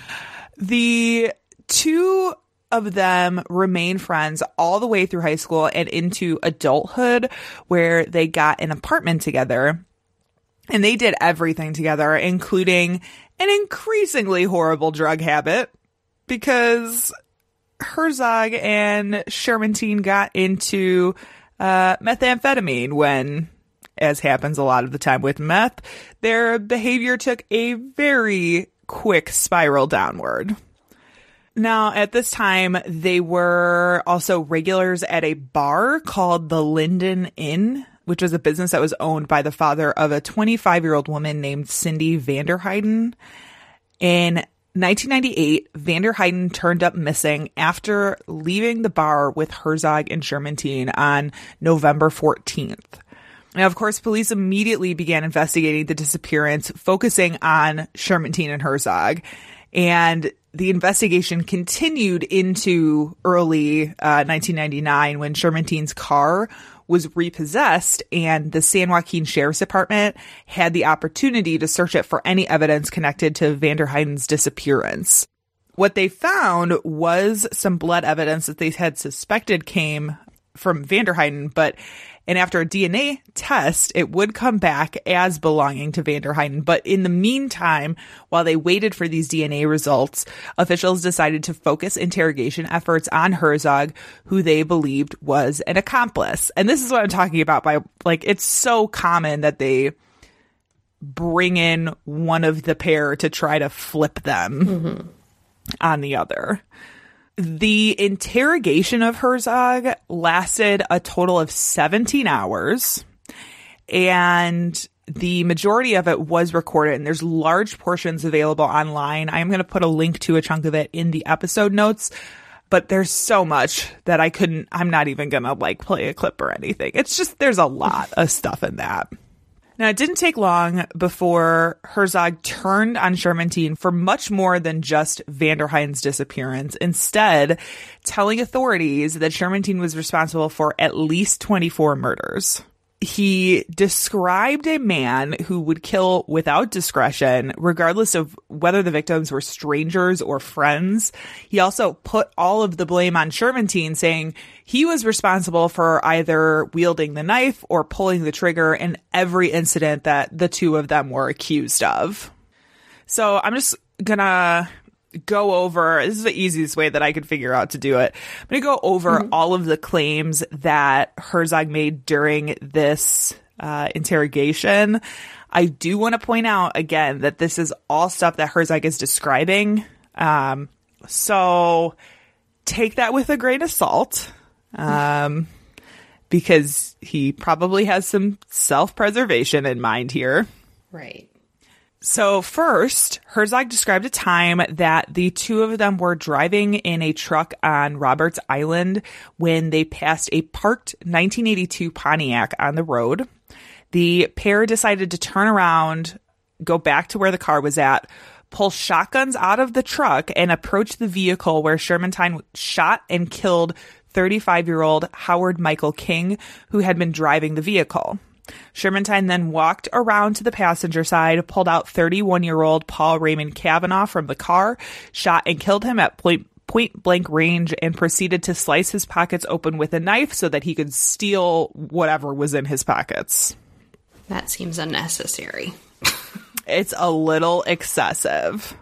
The two of them remain friends all the way through high school and into adulthood, where they got an apartment together and they did everything together, including an increasingly horrible drug habit, because Herzog and Shermantine got into uh, methamphetamine when, as happens a lot of the time with meth, their behavior took a very quick spiral downward. Now, at this time, they were also regulars at a bar called the Linden Inn, which was a business that was owned by the father of a twenty-five-year-old woman named Cindy Vanderheiden. In nineteen ninety-eight, Vanderheiden turned up missing after leaving the bar with Herzog and Shermantine on November fourteenth. Now, of course, police immediately began investigating the disappearance, focusing on Shermantine and Herzog. And the investigation continued into early uh, nineteen ninety-nine when Shermantine's car was repossessed and the San Joaquin Sheriff's Department had the opportunity to search it for any evidence connected to Vanderheiden's disappearance. What they found was some blood evidence that they had suspected came from Vanderheiden, but and after a D N A test, it would come back as belonging to Vanderheiden. But in the meantime, while they waited for these D N A results, officials decided to focus interrogation efforts on Herzog, who they believed was an accomplice. And this is what I'm talking about by, like, it's so common that they bring in one of the pair to try to flip them mm-hmm. on the other. The interrogation of Herzog lasted a total of seventeen hours, and the majority of it was recorded, and there's large portions available online. I'm going to put a link to a chunk of it in the episode notes, but there's so much that I couldn't, I'm not even going to like play a clip or anything. It's just, there's a lot of stuff in that. Now, it didn't take long before Herzog turned on Shermantine for much more than just Vanderheiden's disappearance, instead telling authorities that Shermantine was responsible for at least twenty-four murders. He described a man who would kill without discretion, regardless of whether the victims were strangers or friends. He also put all of the blame on Shermantine, saying he was responsible for either wielding the knife or pulling the trigger in every incident that the two of them were accused of. So I'm just gonna go over, this is the easiest way that I could figure out to do it. I'm going to go over mm-hmm. all of the claims that Herzog made during this uh, interrogation. I do want to point out again that this is all stuff that Herzog is describing. Um, so take that with a grain of salt, um, because he probably has some self-preservation in mind here. Right. So first, Herzog described a time that the two of them were driving in a truck on Roberts Island when they passed a parked nineteen eighty-two Pontiac on the road. The pair decided to turn around, go back to where the car was at, pull shotguns out of the truck, and approach the vehicle where Shermantine shot and killed thirty-five-year-old Howard Michael King, who had been driving the vehicle. Shermantine then walked around to the passenger side, pulled out thirty-one-year-old Paul Raymond Kavanaugh from the car, shot and killed him at point, point blank range, and proceeded to slice his pockets open with a knife so that he could steal whatever was in his pockets. That seems unnecessary. It's a little excessive.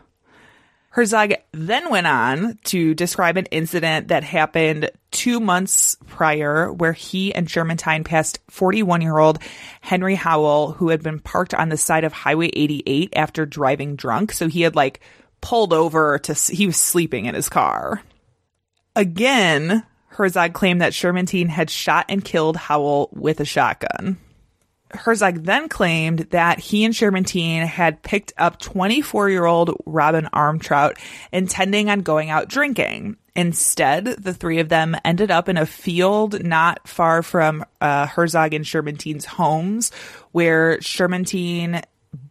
Herzog then went on to describe an incident that happened two months prior where he and Shermantine passed forty-one-year-old Henry Howell, who had been parked on the side of Highway eighty-eight after driving drunk. So he had like pulled over to, he was sleeping in his car. Again, Herzog claimed that Shermantine had shot and killed Howell with a shotgun. Herzog then claimed that he and Shermantine had picked up twenty-four-year-old Robin Armtrout intending on going out drinking. Instead, the three of them ended up in a field not far from uh, Herzog and Shermantine's homes, where Shermantine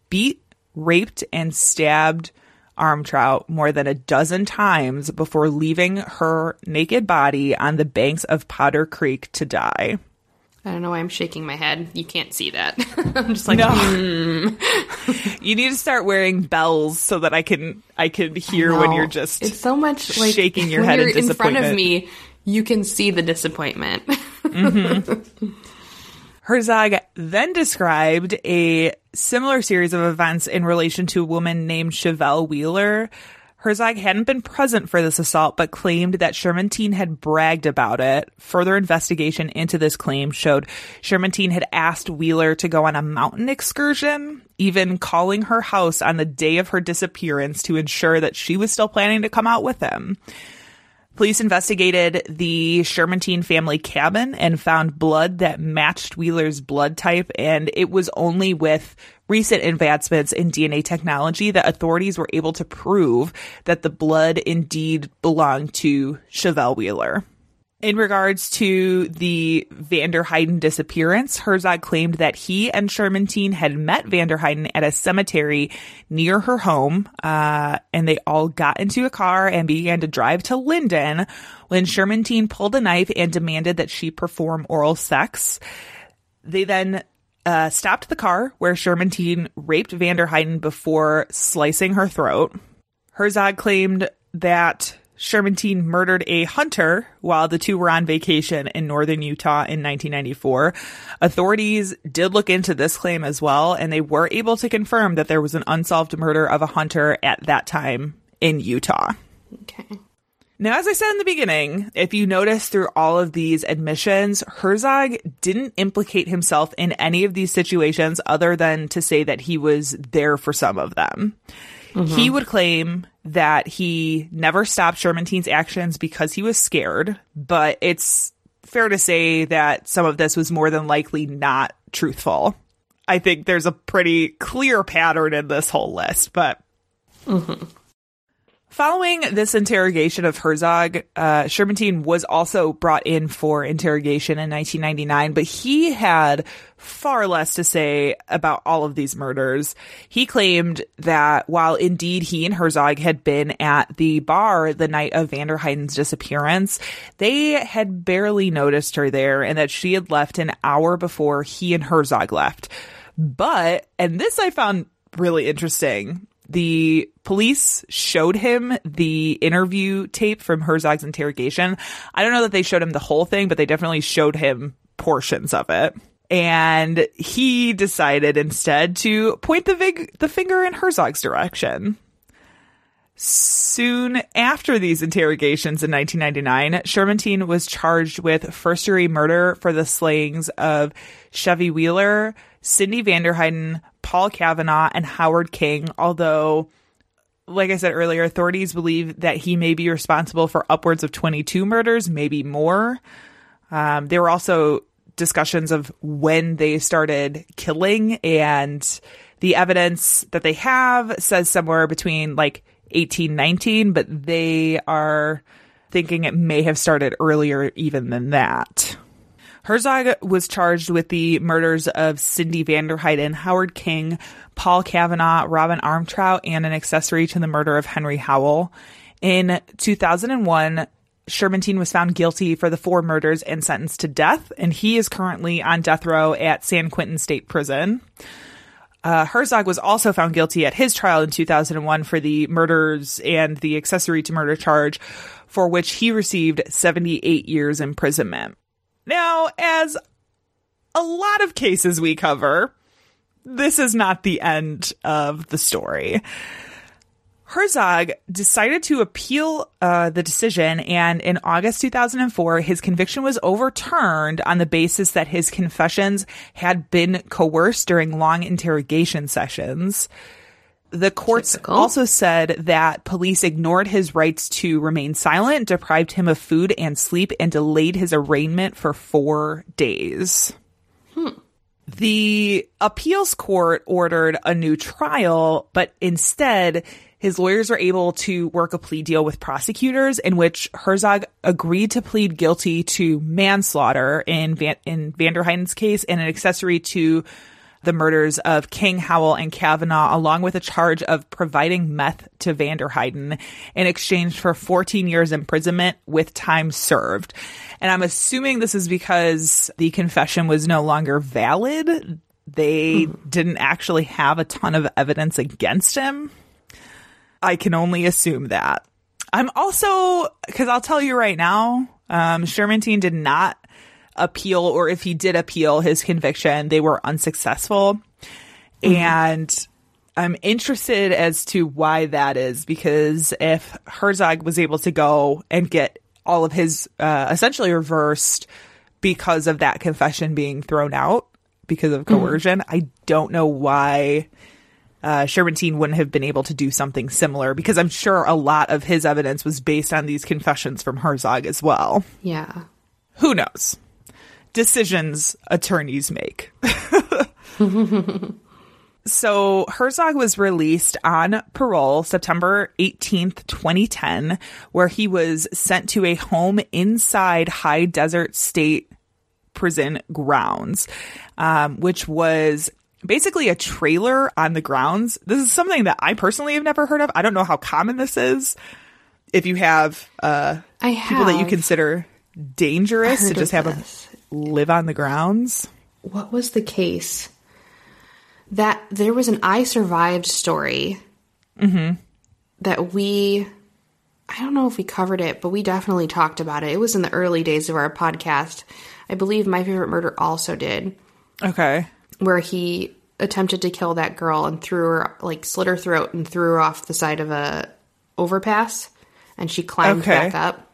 beat, raped, and stabbed Armtrout more than a dozen times before leaving her naked body on the banks of Potter Creek to die. I don't know why I'm shaking my head. You can't see that. I'm just like, no. Mm. You need to start wearing bells so that I can I can hear I when you're just it's so much like shaking your when head. You're in front of me, you can see the disappointment. Mm-hmm. Herzog then described a similar series of events in relation to a woman named Chevelle Wheeler. Herzog hadn't been present for this assault, but claimed that Shermantine had bragged about it. Further investigation into this claim showed Shermantine had asked Wheeler to go on a mountain excursion, even calling her house on the day of her disappearance to ensure that she was still planning to come out with him. Police investigated the Shermantine family cabin and found blood that matched Wheeler's blood type, and it was only with recent advancements in D N A technology that authorities were able to prove that the blood indeed belonged to Chevelle Wheeler. In regards to the Vanderheiden disappearance, Herzog claimed that he and Shermantine had met Vanderheiden at a cemetery near her home, uh, and they all got into a car and began to drive to Linden when Shermantine pulled a knife and demanded that she perform oral sex. They then uh, stopped the car, where Shermantine raped Vanderheiden before slicing her throat. Herzog claimed that Shermantine murdered a hunter while the two were on vacation in northern Utah in nineteen ninety-four. Authorities did look into this claim as well, and they were able to confirm that there was an unsolved murder of a hunter at that time in Utah. Okay. Now, as I said in the beginning, if you notice through all of these admissions, Herzog didn't implicate himself in any of these situations other than to say that he was there for some of them. Mm-hmm. He would claim that he never stopped Shermantine's actions because he was scared, but it's fair to say that some of this was more than likely not truthful. I think there's a pretty clear pattern in this whole list, but... Mm-hmm. Following this interrogation of Herzog, uh, Shermantine was also brought in for interrogation in nineteen ninety-nine, but he had far less to say about all of these murders. He claimed that while indeed he and Herzog had been at the bar the night of Vanderheiden's disappearance, they had barely noticed her there and that she had left an hour before he and Herzog left. But, and this I found really interesting, the police showed him the interview tape from Herzog's interrogation. I don't know that they showed him the whole thing, but they definitely showed him portions of it. And he decided instead to point the, vig- the finger in Herzog's direction. Soon after these interrogations in nineteen ninety-nine, Shermantine was charged with first-degree murder for the slayings of Chevelle Wheeler, Cindy Vanderheiden, Paul Kavanaugh, and Howard King, although, like I said earlier, authorities believe that he may be responsible for upwards of twenty-two murders, maybe more. Um, there were also discussions of when they started killing, and the evidence that they have says somewhere between like eighteen nineteen, but they are thinking it may have started earlier even than that. Herzog was charged with the murders of Cindy Vanderheiden, Howard King, Paul Kavanaugh, Robin Armtrout, and an accessory to the murder of Henry Howell. In two thousand one, Shermantine was found guilty for the four murders and sentenced to death, and he is currently on death row at San Quentin State Prison. Uh, Herzog was also found guilty at his trial in two thousand one for the murders and the accessory to murder charge, for which he received seventy-eight years imprisonment. Now, as a lot of cases we cover, this is not the end of the story. Herzog decided to appeal uh, the decision, and in August two thousand four, his conviction was overturned on the basis that his confessions had been coerced during long interrogation sessions. The courts Typical. also said that police ignored his rights to remain silent, deprived him of food and sleep, and delayed his arraignment for four days. Hmm. The appeals court ordered a new trial, but instead, his lawyers were able to work a plea deal with prosecutors in which Herzog agreed to plead guilty to manslaughter in, Van- in Vanderheiden's case and an accessory to the murders of King, Howell, and Kavanaugh, along with a charge of providing meth to Vanderheiden in exchange for fourteen years imprisonment with time served. And I'm assuming this is because the confession was no longer valid. They mm. didn't actually have a ton of evidence against him. I can only assume that. I'm also, because I'll tell you right now, um, Shermantine did not appeal, or if he did appeal his conviction, they were unsuccessful. Mm-hmm. And I'm interested as to why that is, because if Herzog was able to go and get all of his uh, essentially reversed because of that confession being thrown out because of coercion, mm-hmm. I don't know why uh, Shermantine wouldn't have been able to do something similar, because I'm sure a lot of his evidence was based on these confessions from Herzog as well. Yeah. Who knows? Decisions attorneys make. So Herzog was released on parole September eighteenth, twenty ten, where he was sent to a home inside High Desert State Prison grounds, um, which was basically a trailer on the grounds. This is something that I personally have never heard of. I don't know how common this is. If you have, uh, I have. people that you consider dangerous to just have them live on the grounds. What was the case? That there was an I Survived story mm-hmm. that we, I don't know if we covered it, but we definitely talked about it. It was in the early days of our podcast. I believe My Favorite Murder also did. Okay. Where he attempted to kill that girl and threw her, like slit her throat and threw her off the side of a overpass, and she climbed okay. back up.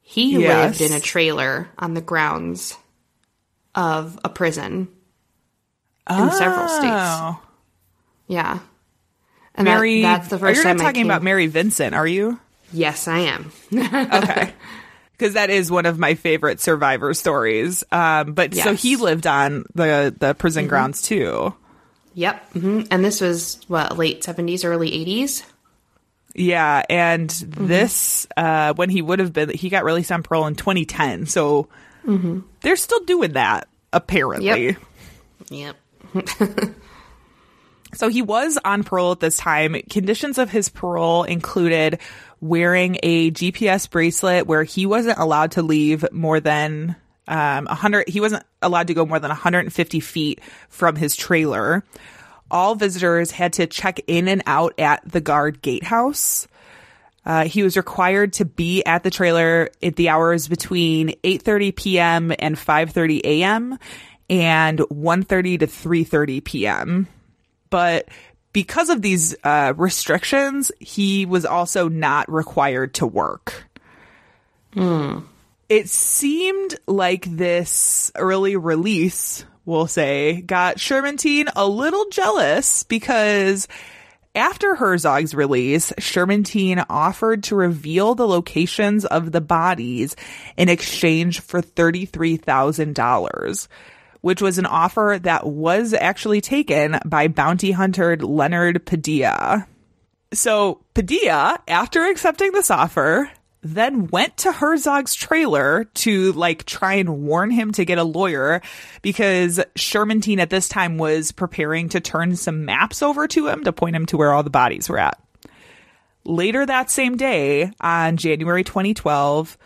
He yes. lived in a trailer on the grounds of a prison. In oh. several states. Yeah. And Mary, that, that's the first time I You're not talking came... about Mary Vincent, are you? Yes, I am. Okay. Because that is one of my favorite Survivor stories. Um, but yes. So he lived on the, the prison mm-hmm. grounds too. Yep. Mm-hmm. And this was, what, late seventies, early eighties? Yeah. And mm-hmm. this, uh, when he would have been, he got released on parole in twenty ten. So mm-hmm. they're still doing that, apparently. Yep. Yep. So he was on parole at this time. Conditions of his parole included wearing a G P S bracelet where he wasn't allowed to leave more than um, one hundred. He wasn't allowed to go more than one hundred fifty feet from his trailer. All visitors had to check in and out at the guard gatehouse. Uh, he was required to be at the trailer at the hours between eight thirty p.m. and five thirty a.m., and one thirty to three thirty p.m. But because of these uh, restrictions, he was also not required to work. Mm. It seemed like this early release, we'll say, got Shermantine a little jealous, because after Herzog's release, Shermantine offered to reveal the locations of the bodies in exchange for thirty-three thousand dollars. Which was an offer that was actually taken by bounty hunter Leonard Padilla. So Padilla, after accepting this offer, then went to Herzog's trailer to like try and warn him to get a lawyer, because Shermantine at this time was preparing to turn some maps over to him to point him to where all the bodies were at. Later that same day, on January twenty twelve,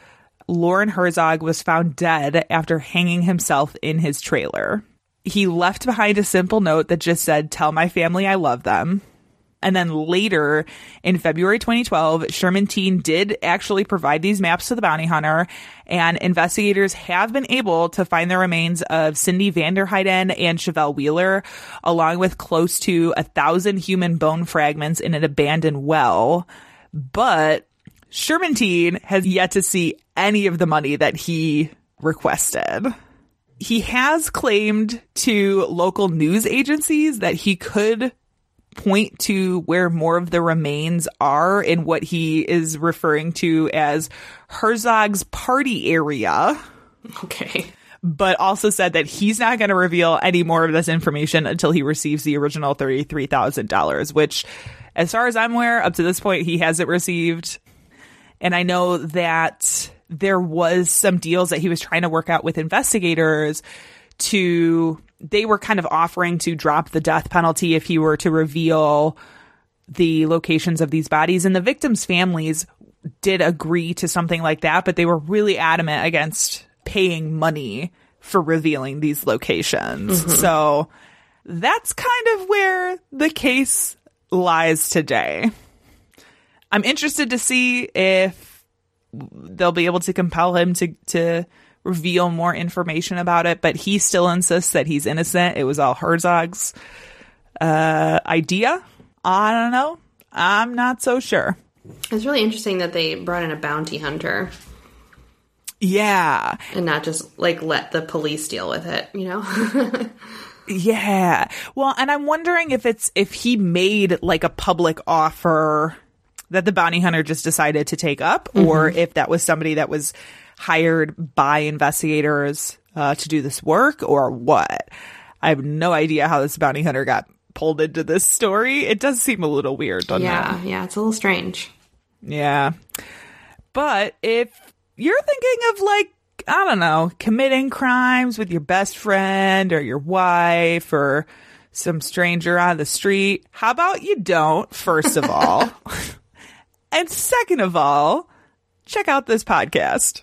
Lauren Herzog was found dead after hanging himself in his trailer. He left behind a simple note that just said, "Tell my family I love them." And then later in February twenty twelve, Shermantine did actually provide these maps to the bounty hunter, and investigators have been able to find the remains of Cindy Vanderheiden and Chevelle Wheeler, along with close to a thousand human bone fragments in an abandoned well. But Shermantine has yet to see any of the money that he requested. He has claimed to local news agencies that he could point to where more of the remains are in what he is referring to as Herzog's party area. Okay. But also said that he's not going to reveal any more of this information until he receives the original thirty-three thousand dollars, which, as far as I'm aware, up to this point, he hasn't received. And I know that there was some deals that he was trying to work out with investigators to, they were kind of offering to drop the death penalty if he were to reveal the locations of these bodies. And the victims' families did agree to something like that, but they were really adamant against paying money for revealing these locations. Mm-hmm. So that's kind of where the case lies today. I'm interested to see if they'll be able to compel him to, to reveal more information about it, but he still insists that he's innocent. It was all Herzog's uh, idea. I don't know. I'm not so sure. It's really interesting that they brought in a bounty hunter. Yeah. And not just, like, let the police deal with it, you know? Yeah. Well, and I'm wondering if it's, if he made, like, a public offer that the bounty hunter just decided to take up, mm-hmm. or if that was somebody that was hired by investigators uh, to do this work, or what. I have no idea how this bounty hunter got pulled into this story. It does seem a little weird, doesn't yeah, it? Yeah, yeah, it's a little strange. Yeah. But if you're thinking of, like, I don't know, committing crimes with your best friend or your wife or some stranger on the street, how about you don't, first of all? And second of all, check out this podcast.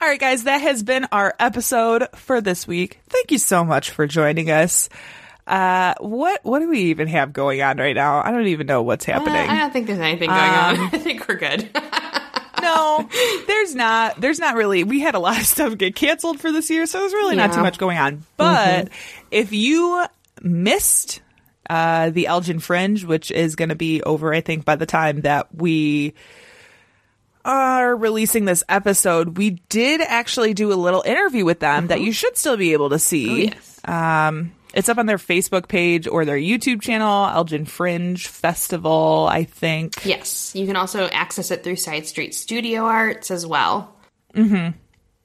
All right, guys, that has been our episode for this week. Thank you so much for joining us. Uh, what what do we even have going on right now? I don't even know what's happening. Uh, I don't think there's anything going um, on. I think we're good. No, there's not. There's not really. We had a lot of stuff get canceled for this year, so there's really yeah. not too much going on. But mm-hmm. if you missed uh, the Elgin Fringe, which is going to be over, I think, by the time that we are releasing this episode, we did actually do a little interview with them mm-hmm. that you should still be able to see. Oh, yes. Um, it's up on their Facebook page or their YouTube channel, Elgin Fringe Festival, I think. Yes. You can also access it through Side Street Studio Arts as well. Mm-hmm.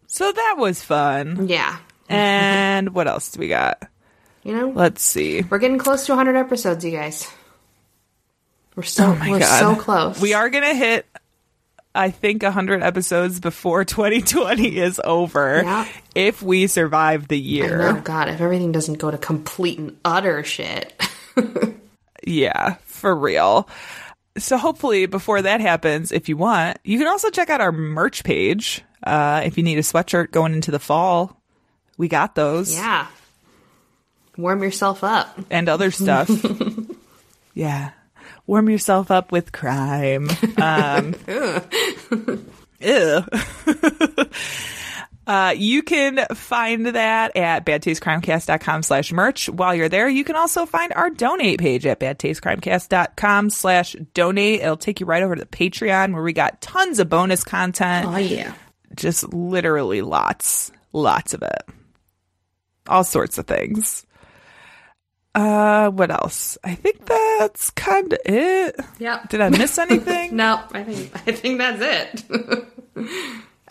So that was fun. Yeah. And what else do we got? You know? Let's see. We're getting close to one hundred episodes, you guys. We're so, oh my we're God. so close. We are going to hit, I think, one hundred episodes before twenty twenty is over yeah. if we survive the year. Oh, God, if everything doesn't go to complete and utter shit. Yeah, for real. So hopefully before that happens, if you want, you can also check out our merch page. Uh, if you need a sweatshirt going into the fall, we got those. Yeah. Warm yourself up. And other stuff. Yeah. Warm yourself up with crime. Um, ew. uh, you can find that at badtastecrimecast.com slash merch. While you're there, you can also find our donate page at badtastecrimecast.com slash donate. It'll take you right over to the Patreon, where we got tons of bonus content. Oh, yeah. Just literally lots, lots of it. All sorts of things. Uh, what else? I think that's kind of it. Yeah. Did I miss anything? No, I think I think that's it.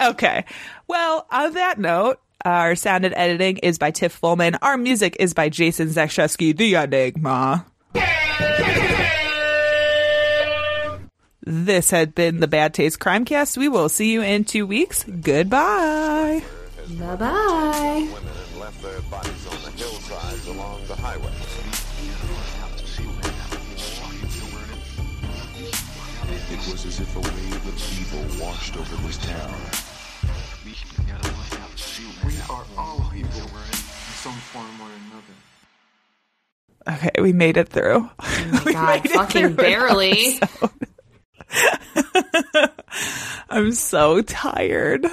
Okay. Well, on that note, our sound and editing is by Tiff Fullman. Our music is by Jason Zakrzewski, the Enigma. This had been the Bad Taste Crime Cast. We will see you in two weeks. Goodbye. Bye bye. Women and left their bodies on the hillsides along the highway. It was as if a wave of evil washed over this town. We are all evil in some form or another. Okay, we made it through. Oh my God, fucking barely. I'm so tired.